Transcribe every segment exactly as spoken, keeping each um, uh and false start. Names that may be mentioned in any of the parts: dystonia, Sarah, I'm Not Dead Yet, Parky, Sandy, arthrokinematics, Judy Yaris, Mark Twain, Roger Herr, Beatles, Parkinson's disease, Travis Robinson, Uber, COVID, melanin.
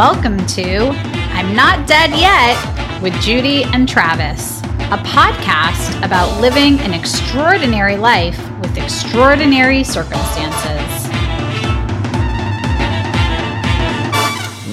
welcome to I'm Not Dead Yet with Judy and Travis, a podcast about living an extraordinary life with extraordinary circumstances.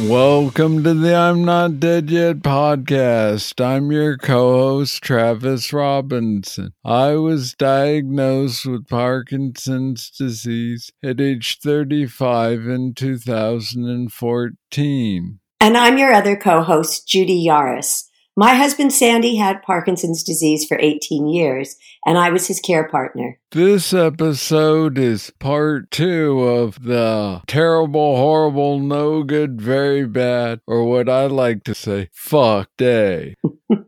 Welcome to the I'm Not Dead Yet podcast. I'm your co-host, Travis Robinson. I was diagnosed with Parkinson's disease at age thirty-five in two thousand fourteen. And I'm your other co-host, Judy Yaris. My husband, Sandy, had Parkinson's disease for eighteen years, and I was his care partner. This episode is part two of the terrible, horrible, no good, very bad, or what I like to say, fuck day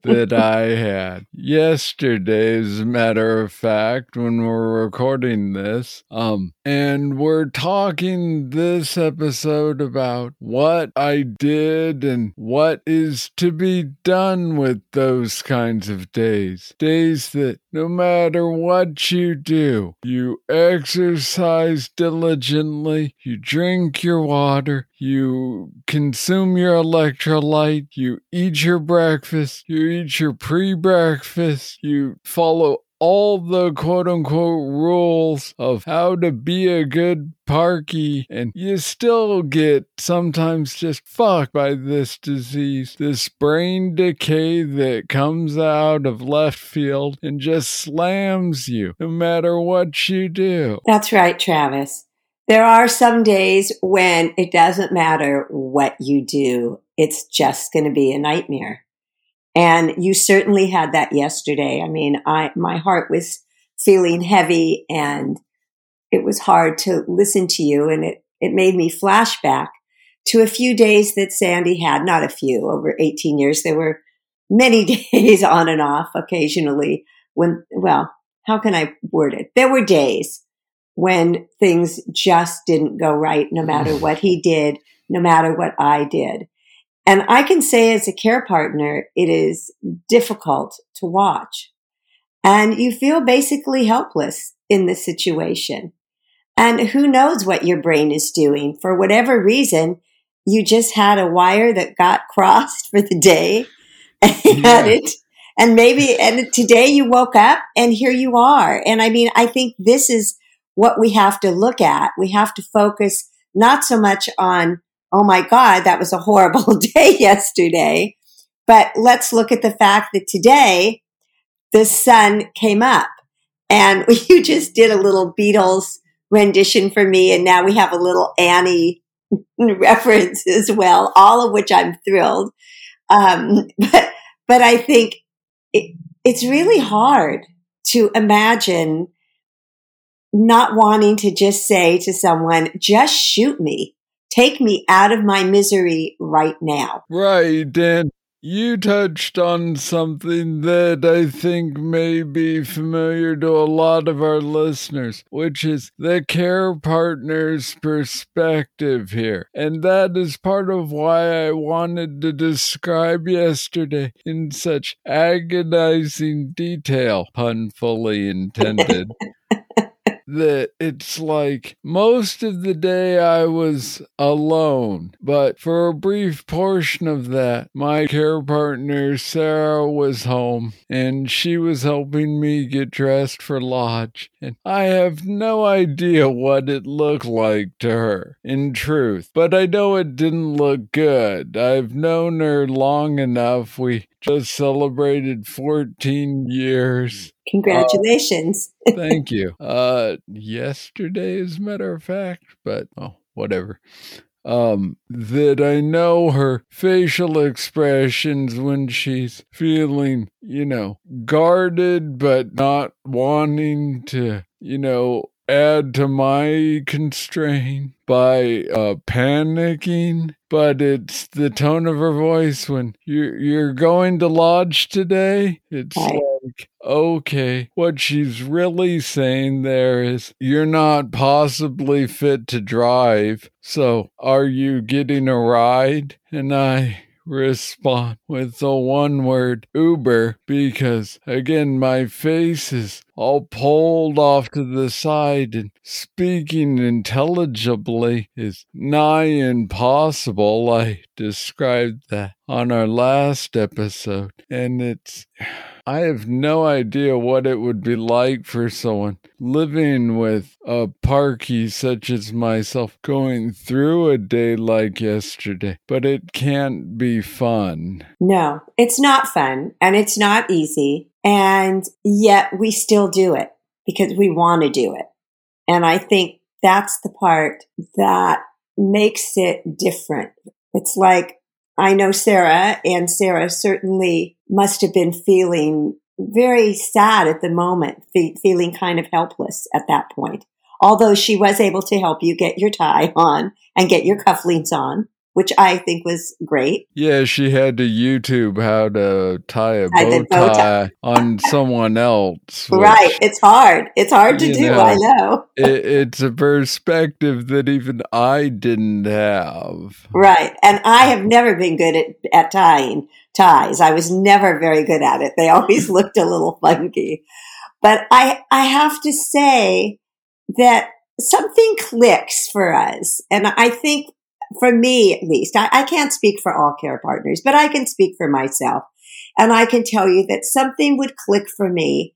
that I had. Yesterday, as a matter of fact, when we're recording this, um, and we're talking this episode about what I did and what is to be done with those kinds of days. Days that no matter what you do, you exercise diligently, you drink your water, you consume your electrolyte, you eat your breakfast, you eat your pre-breakfast, you follow all the quote-unquote rules of how to be a good Parky, and you still get sometimes just fucked by this disease, this brain decay that comes out of left field and just slams you no matter what you do. That's right, Travis. There are some days when it doesn't matter what you do. It's just going to be a nightmare. And you certainly had that yesterday. I mean, I my heart was feeling heavy, and it was hard to listen to you, and it, it made me flashback to a few days that Sandy had, not a few, over eighteen years. There were many days on and off occasionally when, well, how can I word it? There were days when things just didn't go right, no matter what he did, no matter what I did. And I can say as a care partner, it is difficult to watch. And you feel basically helpless in this situation. And who knows what your brain is doing? For whatever reason, you just had a wire that got crossed for the day, and yeah. it, and maybe and today you woke up and here you are. And I mean, I think this is what we have to look at. We have to focus not so much on, oh my God, that was a horrible day yesterday, but let's look at the fact that today the sun came up. And you just did a little Beatles rendition for me, and now we have a little Annie reference as well, all of which I'm thrilled. Um, but, but I think it, it's really hard to imagine not wanting to just say to someone, just shoot me, take me out of my misery right now. Right, Dan. You touched on something that I think may be familiar to a lot of our listeners, which is the care partner's perspective here. And that is part of why I wanted to describe yesterday in such agonizing detail, pun fully intended. That it's like most of the day I was alone, but for a brief portion of that, my care partner, Sarah, was home, and she was helping me get dressed for lodge. And I have no idea what it looked like to her, in truth, but I know it didn't look good. I've known her long enough. We just celebrated fourteen years. Congratulations. Uh, thank you. Uh, yesterday, as a matter of fact, but oh, whatever. Um, that I know her facial expressions when she's feeling, you know, guarded, but not wanting to, you know, add to my constraint by uh, panicking, but it's the tone of her voice when you're, you're going to lodge today. It's like, okay, what she's really saying there is you're not possibly fit to drive, so are you getting a ride? And I respond with the one word Uber, because again, my face is all pulled off to the side and speaking intelligibly is nigh impossible. I described that on our last episode, and it's, I have no idea what it would be like for someone living with a Parkie such as myself going through a day like yesterday, but it can't be fun. No, it's not fun, and it's not easy. And yet we still do it because we want to do it. And I think that's the part that makes it different. It's like, I know Sarah, and Sarah certainly must have been feeling very sad at the moment, fe- feeling kind of helpless at that point. Although she was able to help you get your tie on and get your cufflinks on, which I think was great. Yeah, she had to YouTube how to tie a bow tie on someone else. Which, right. It's hard. It's hard to do, know, I know. it, it's a perspective that even I didn't have. Right. And I have never been good at, at tying ties. I was never very good at it. They always looked a little funky. But I, I have to say that something clicks for us. And I think, for me, at least, I, I can't speak for all care partners, but I can speak for myself. And I can tell you that something would click for me.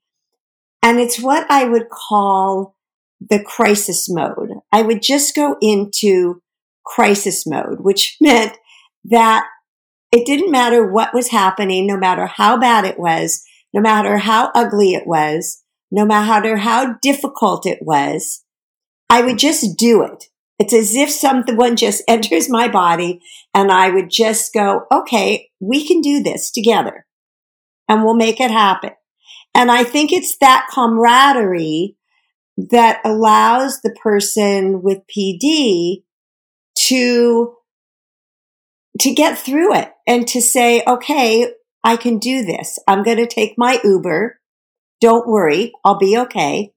And it's what I would call the crisis mode. I would just go into crisis mode, which meant that it didn't matter what was happening, no matter how bad it was, no matter how ugly it was, no matter how difficult it was, I would just do it. It's as if someone just enters my body and I would just go, okay, we can do this together and we'll make it happen. And I think it's that camaraderie that allows the person with P D to, to get through it and to say, okay, I can do this. I'm going to take my Uber. Don't worry. I'll be okay.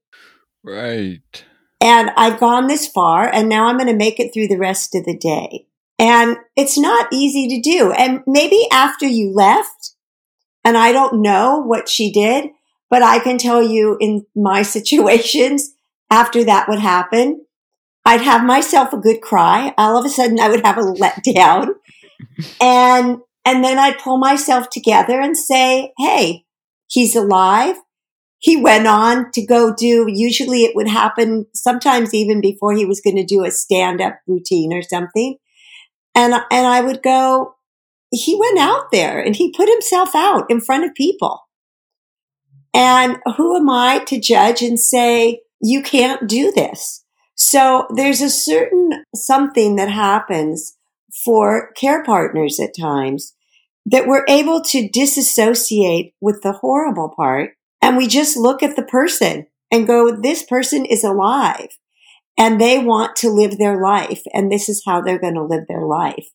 Right. And I've gone this far, and now I'm going to make it through the rest of the day. And it's not easy to do. And maybe after you left, and I don't know what she did, but I can tell you in my situations, after that would happen, I'd have myself a good cry. All of a sudden, I would have a letdown. and and then I'd pull myself together and say, hey, he's alive. He went on to go do, usually it would happen sometimes even before he was going to do a stand-up routine or something. And, and I would go, he went out there and he put himself out in front of people. And who am I to judge and say, you can't do this? So there's a certain something that happens for care partners at times that we're able to disassociate with the horrible part. And we just look at the person and go, this person is alive and they want to live their life. And this is how they're going to live their life.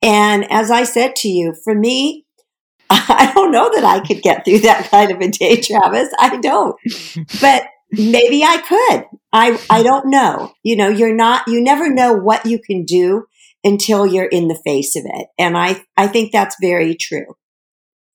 And as I said to you, for me, I don't know that I could get through that kind of a day, Travis. I don't, but maybe I could. I, I don't know. You know, you're not, you never know what you can do until you're in the face of it. And I, I think that's very true.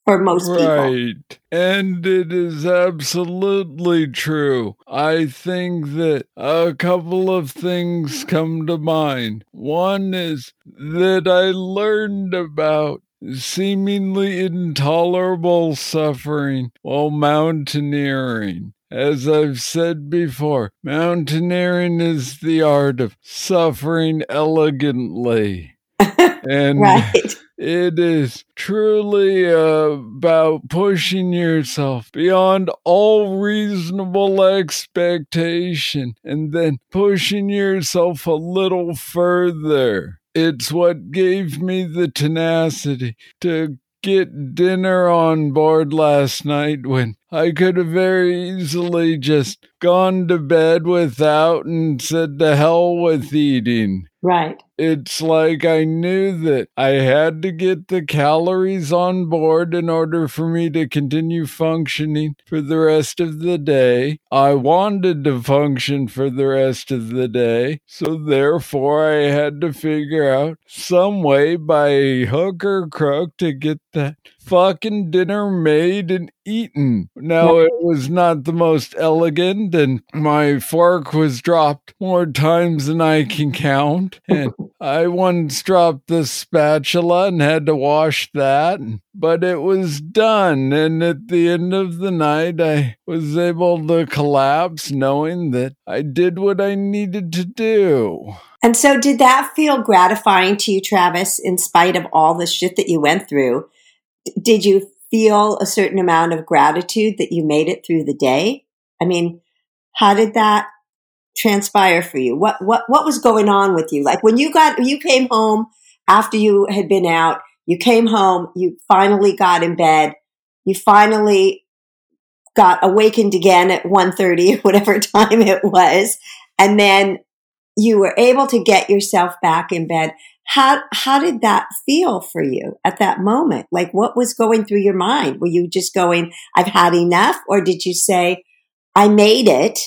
For most people. Right. And it is absolutely true. I think that a couple of things come to mind. One is that I learned about seemingly intolerable suffering while mountaineering. As I've said before, mountaineering is the art of suffering elegantly. And right. It is truly uh, about pushing yourself beyond all reasonable expectation and then pushing yourself a little further. It's what gave me the tenacity to get dinner on board last night when I could have very easily just gone to bed without and said to hell with eating. Right. It's like I knew that I had to get the calories on board in order for me to continue functioning for the rest of the day. I wanted to function for the rest of the day, so therefore I had to figure out some way by hook or crook to get that fucking dinner made and eaten. Now, it was not the most elegant, and my fork was dropped more times than I can count. And I once dropped the spatula and had to wash that, but it was done. And at the end of the night, I was able to collapse knowing that I did what I needed to do. And so did that feel gratifying to you, Travis, in spite of all the shit that you went through? Did you feel a certain amount of gratitude that you made it through the day? I mean, how did that transpire for you? What what what was going on with you? Like when you got you came home after you had been out, you came home, you finally got in bed, you finally got awakened again at one thirty, whatever time it was, and then you were able to get yourself back in bed. How how did that feel for you at that moment? Like what was going through your mind? Were you just going, I've had enough, or did you say, I made it?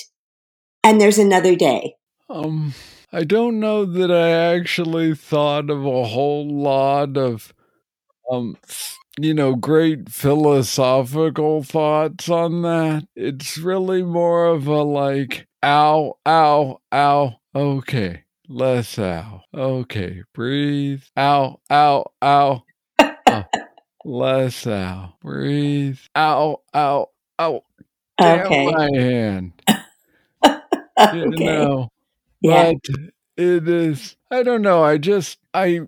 And there's another day. Um, I don't know that I actually thought of a whole lot of, um, you know, great philosophical thoughts on that. It's really more of a like, ow, ow, ow, okay, less ow, okay, breathe, ow, ow, ow, uh, less ow, breathe, ow, ow, ow, damn okay. My hand. Okay. You know, yeah. But it is, I don't know, I just, I,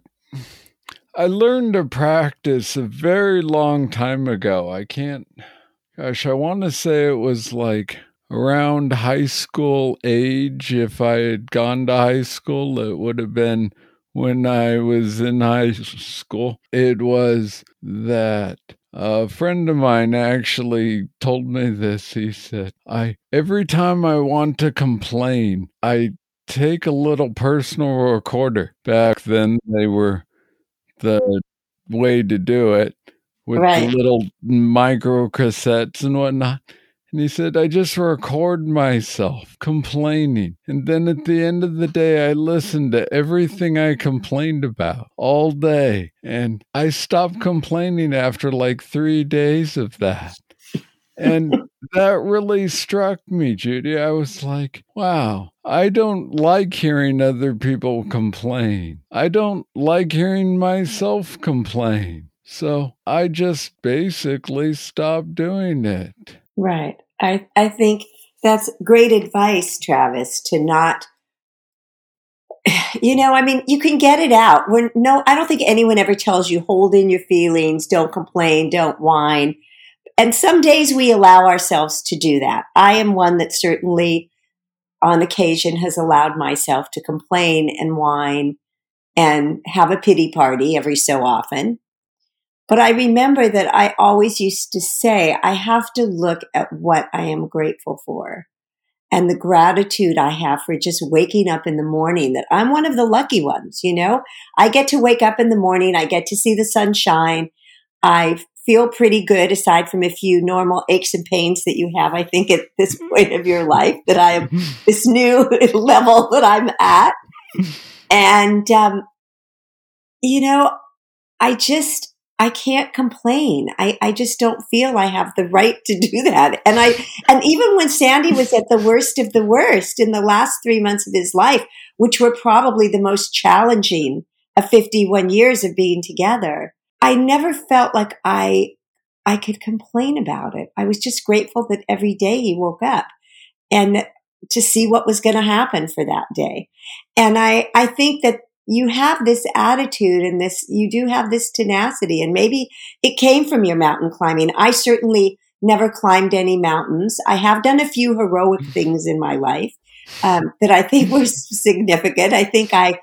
I learned to practice a very long time ago. I can't, gosh, I want to say it was like around high school age. If I had gone to high school, it would have been when I was in high school. It was that a friend of mine actually told me this. He said, I every time I want to complain, I take a little personal recorder. Back then, they were the way to do it with right. The little micro cassettes and whatnot. And he said, I just record myself complaining. And then at the end of the day, I listened to everything I complained about all day. And I stopped complaining after like three days of that. And that really struck me, Judy. I was like, wow, I don't like hearing other people complain. I don't like hearing myself complain. So I just basically stopped doing it. Right. I, I think that's great advice, Travis, to not, you know, I mean, you can get it out. We're, no, I don't think anyone ever tells you, hold in your feelings, don't complain, don't whine. And some days we allow ourselves to do that. I am one that certainly on occasion has allowed myself to complain and whine and have a pity party every so often. But I remember that I always used to say, I have to look at what I am grateful for and the gratitude I have for just waking up in the morning, that I'm one of the lucky ones, you know? I get to wake up in the morning. I get to see the sunshine. I feel pretty good aside from a few normal aches and pains that you have, I think, at this point of your life, that I am this new level that I'm at. And, um, you know, I just... I can't complain. I, I just don't feel I have the right to do that. And I, and even when Sandy was at the worst of the worst in the last three months of his life, which were probably the most challenging of fifty-one years of being together, I never felt like I, I could complain about it. I was just grateful that every day he woke up and to see what was going to happen for that day. And I, I think that you have this attitude and this, you do have this tenacity, and maybe it came from your mountain climbing. I certainly never climbed any mountains. I have done a few heroic things in my life, um, that I think were significant. I think I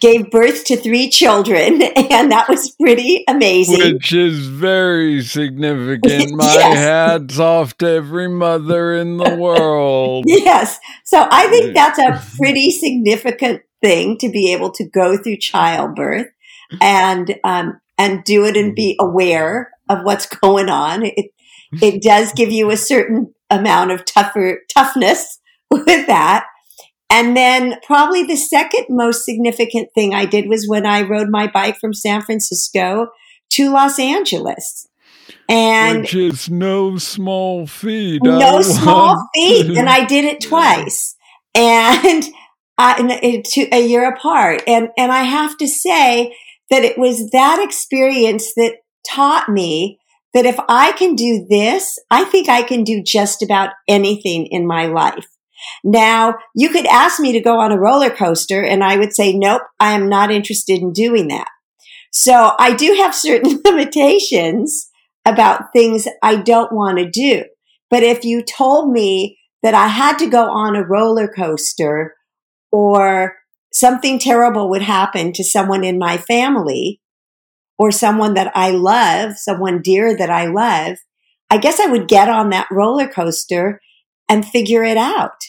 gave birth to three children, and that was pretty amazing. Which is very significant. My yes. hat's off to every mother in the world. Yes. So I think that's a pretty significant thing to be able to go through childbirth and um, and do it and be aware of what's going on. It it does give you a certain amount of tougher toughness with that. And then probably the second most significant thing I did was when I rode my bike from San Francisco to Los Angeles. And which is no small feat. No small feat. And I did it twice. And Uh, to a year apart. And, and I have to say that it was that experience that taught me that if I can do this, I think I can do just about anything in my life. Now, you could ask me to go on a roller coaster and I would say, nope, I am not interested in doing that. So I do have certain limitations about things I don't want to do. But if you told me that I had to go on a roller coaster, or something terrible would happen to someone in my family or someone that I love, someone dear that I love, I guess I would get on that roller coaster and figure it out.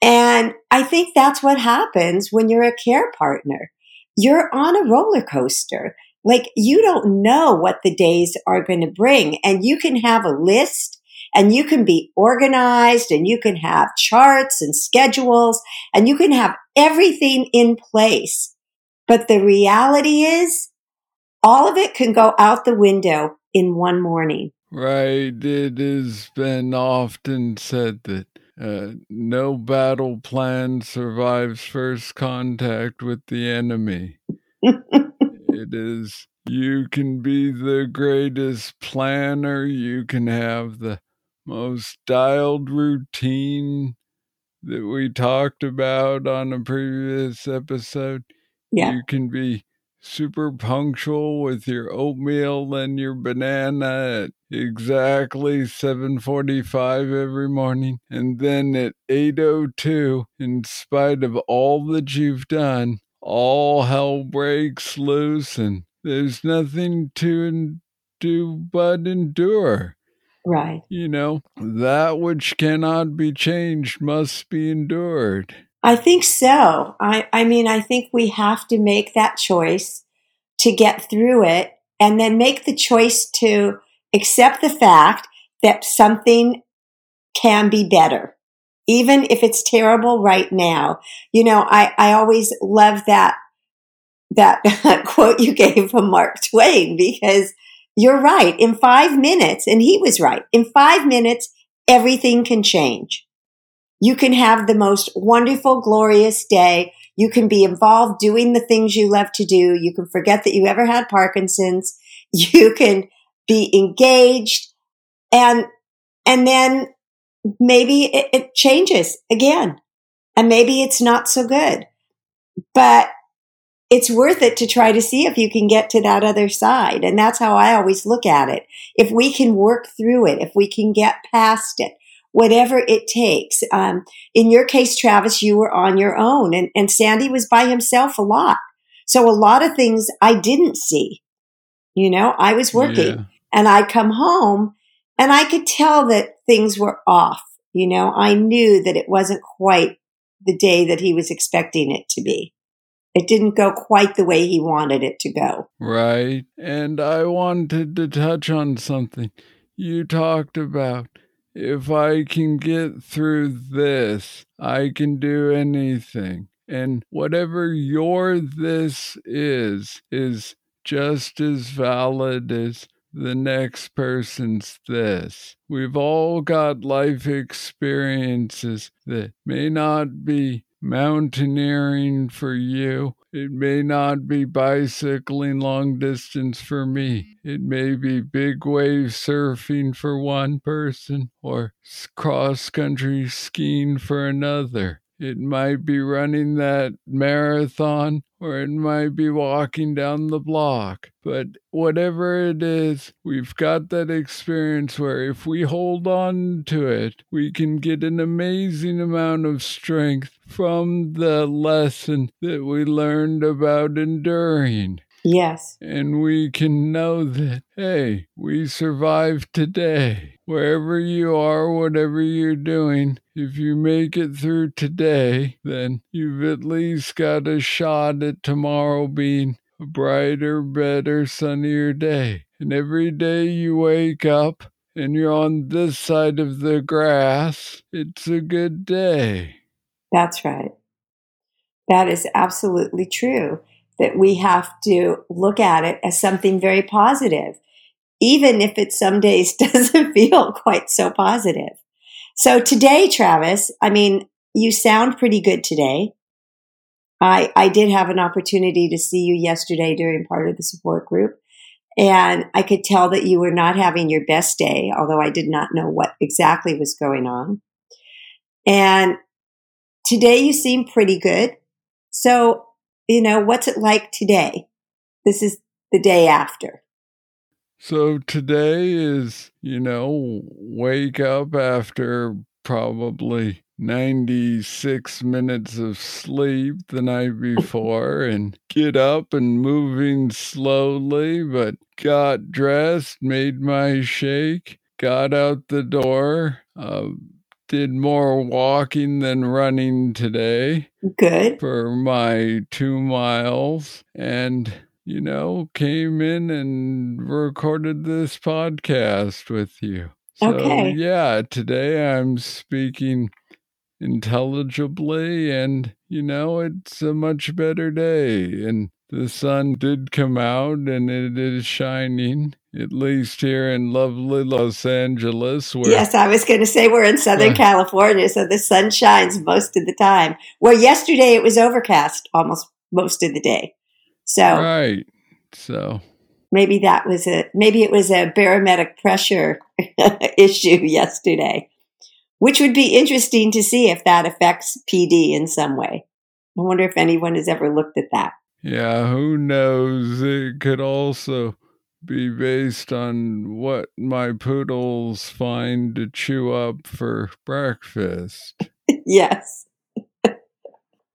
And I think that's what happens when you're a care partner. You're on a roller coaster. Like, you don't know what the days are going to bring, and you can have a list. And you can be organized, and you can have charts and schedules, and you can have everything in place. But the reality is, all of it can go out the window in one morning. Right. It has been often said that uh, no battle plan survives first contact with the enemy. It is, you can be the greatest planner, you can have the most dialed routine that we talked about on a previous episode. Yeah. You can be super punctual with your oatmeal and your banana at exactly seven forty-five every morning. And then at eight oh two, in spite of all that you've done, all hell breaks loose and there's nothing to do but endure. Right. You know, that which cannot be changed must be endured. I think so. I, I mean, I think we have to make that choice to get through it, and then make the choice to accept the fact that something can be better, even if it's terrible right now. You know, I, I always love that, that quote you gave from Mark Twain, because you're right. In five minutes, and he was right, in five minutes, everything can change. You can have the most wonderful, glorious day. You can be involved doing the things you love to do. You can forget that you ever had Parkinson's. You can be engaged. And, and then maybe it, it changes again. And maybe it's not so good. But it's worth it to try to see if you can get to that other side. And that's how I always look at it. If we can work through it, if we can get past it, whatever it takes. Um, in your case, Travis, you were on your own, and, and Sandy was by himself a lot. So a lot of things I didn't see. You know, I was working, yeah. and I come home and I could tell that things were off. You know, I knew that it wasn't quite the day that he was expecting it to be. It didn't go quite the way he wanted it to go. Right. And I wanted to touch on something you talked about. If I can get through this, I can do anything. And whatever your this is, is just as valid as the next person's this. We've all got life experiences that may not be mountaineering for you. It may not be bicycling long distance for me. It may be big wave surfing for one person or cross-country skiing for another. It might be running that marathon, or it might be walking down the block. But whatever it is, we've got that experience where if we hold on to it, we can get an amazing amount of strength from the lesson that we learned about enduring. Yes. And we can know that, hey, we survived today. Wherever you are, whatever you're doing, if you make it through today, then you've at least got a shot at tomorrow being a brighter, better, sunnier day. And every day you wake up and you're on this side of the grass, it's a good day. That's right. That is absolutely true. That we have to look at it as something very positive, even if it some days doesn't feel quite so positive. So today, Travis, I mean, you sound pretty good today. I I did have an opportunity to see you yesterday during part of the support group, and I could tell that you were not having your best day, although I did not know what exactly was going on. And today you seem pretty good. So, you know, what's it like today? This is the day after. So today is, you know, wake up after probably ninety-six minutes of sleep the night before and get up and moving slowly, but got dressed, made my shake, got out the door, uh, did more walking than running today. Good. For my two miles. And, you know, came in and recorded this podcast with you. So, okay. Yeah, today I'm speaking intelligibly and, you know, it's a much better day. And the sun did come out and it is shining. At least here in lovely Los Angeles. Where yes, I was going to say we're in Southern uh, California, so the sun shines most of the time. Well, yesterday it was overcast almost most of the day. So right, so maybe that was a maybe it was a barometric pressure issue yesterday, which would be interesting to see if that affects P D in some way. I wonder if anyone has ever looked at that. Yeah, who knows? It could also be based on what my poodles find to chew up for breakfast. Yes.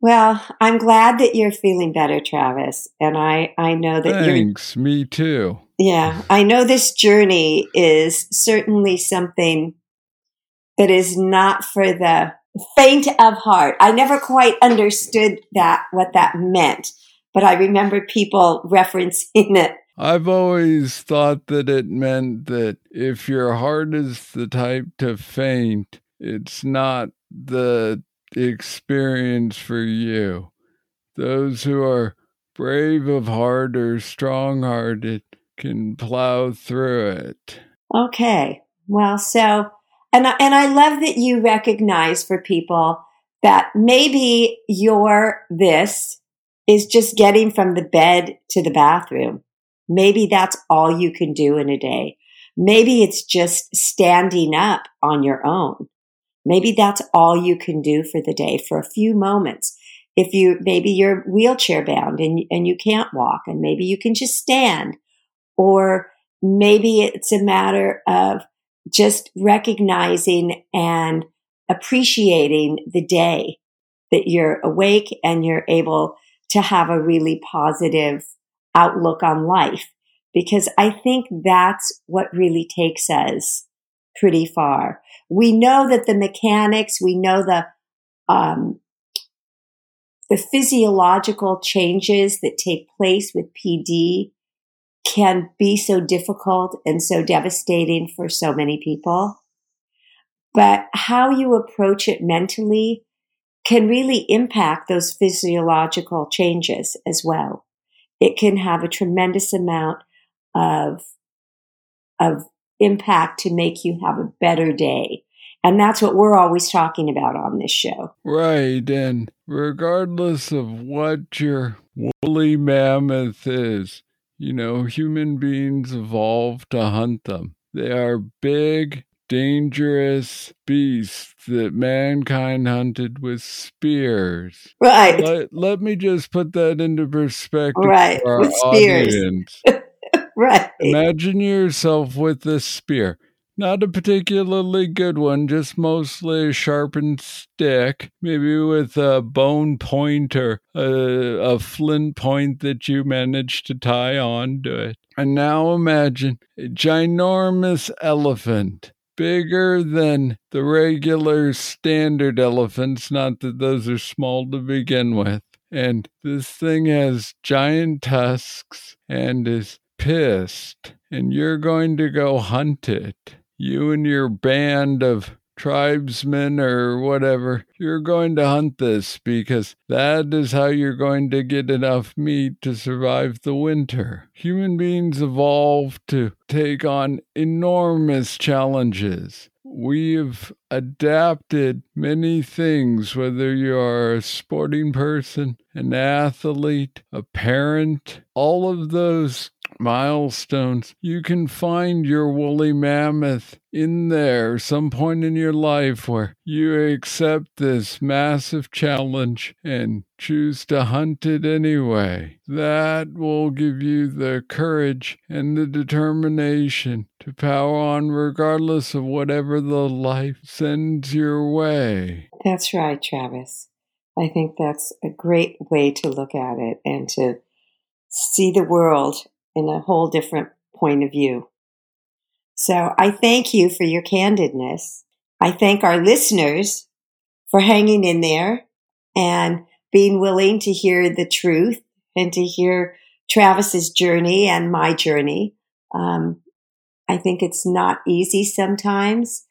Well, I'm glad that you're feeling better, Travis. And I, I know that Thanks, you're... Thanks, me too. Yeah, I know this journey is certainly something that is not for the faint of heart. I never quite understood that, what that meant, but I remember people referencing it. I've always thought that it meant that if your heart is the type to faint, it's not the experience for you. Those who are brave of heart or strong-hearted can plow through it. Okay. Well, so, and I, and I love that you recognize for people that maybe your this is just getting from the bed to the bathroom. Maybe that's all you can do in a day. Maybe it's just standing up on your own. Maybe that's all you can do for the day for a few moments. If you, maybe you're wheelchair bound and, and you can't walk and maybe you can just stand, or maybe it's a matter of just recognizing and appreciating the day that you're awake and you're able to have a really positive outlook on life, because I think that's what really takes us pretty far. We know that the mechanics, we know the um, the physiological changes that take place with P D can be so difficult and so devastating for so many people. But how you approach it mentally can really impact those physiological changes as well. It can have a tremendous amount of, of impact to make you have a better day. And that's what we're always talking about on this show. Right. And regardless of what your woolly mammoth is, you know, human beings evolved to hunt them. They are big, dangerous beast that mankind hunted with spears. Right. Let, let me just put that into perspective. Right. For our with spears. Audience. Right. Imagine yourself with a spear. Not a particularly good one, just mostly a sharpened stick, maybe with a bone point or a, a flint point that you managed to tie on to it. And now imagine a ginormous elephant, bigger than the regular standard elephants, not that those are small to begin with. And this thing has giant tusks and is pissed, and you're going to go hunt it. You and your band of tribesmen or whatever, you're going to hunt this because that is how you're going to get enough meat to survive the winter. Human beings evolved to take on enormous challenges. We've adapted many things, whether you're a sporting person, an athlete, a parent, all of those milestones. You can find your woolly mammoth in there, some point in your life where you accept this massive challenge and choose to hunt it anyway. That will give you the courage and the determination to power on regardless of whatever the life sends your way. That's right, Travis. I think that's a great way to look at it and to see the world in a whole different point of view. So I thank you for your candidness. I thank our listeners for hanging in there and being willing to hear the truth and to hear Travis's journey and my journey. Um, I think it's not easy sometimes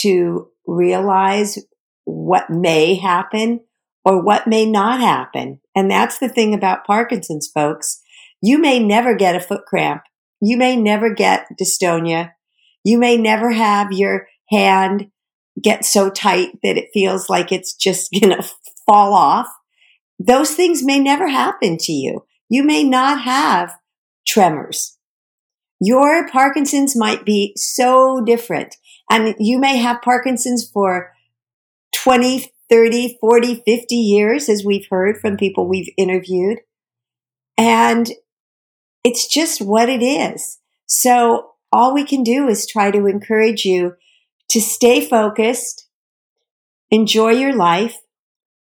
to realize what may happen or what may not happen. And that's the thing about Parkinson's, folks. You may never get a foot cramp. You may never get dystonia. You may never have your hand get so tight that it feels like it's just going to fall off. Those things may never happen to you. You may not have tremors. Your Parkinson's might be so different. And you may have Parkinson's for twenty, thirty, forty, fifty years, as we've heard from people we've interviewed. And it's just what it is. So all we can do is try to encourage you to stay focused, enjoy your life,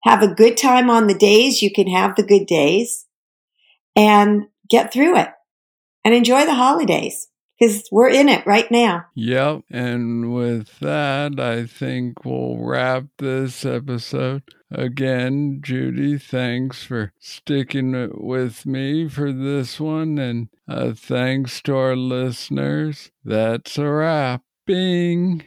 have a good time on the days you can have the good days, and get through it and enjoy the holidays because we're in it right now. Yep. And with that, I think we'll wrap this episode. Again, Judy, thanks for sticking with me for this one, and uh, thanks to our listeners. That's a wrap. Bing!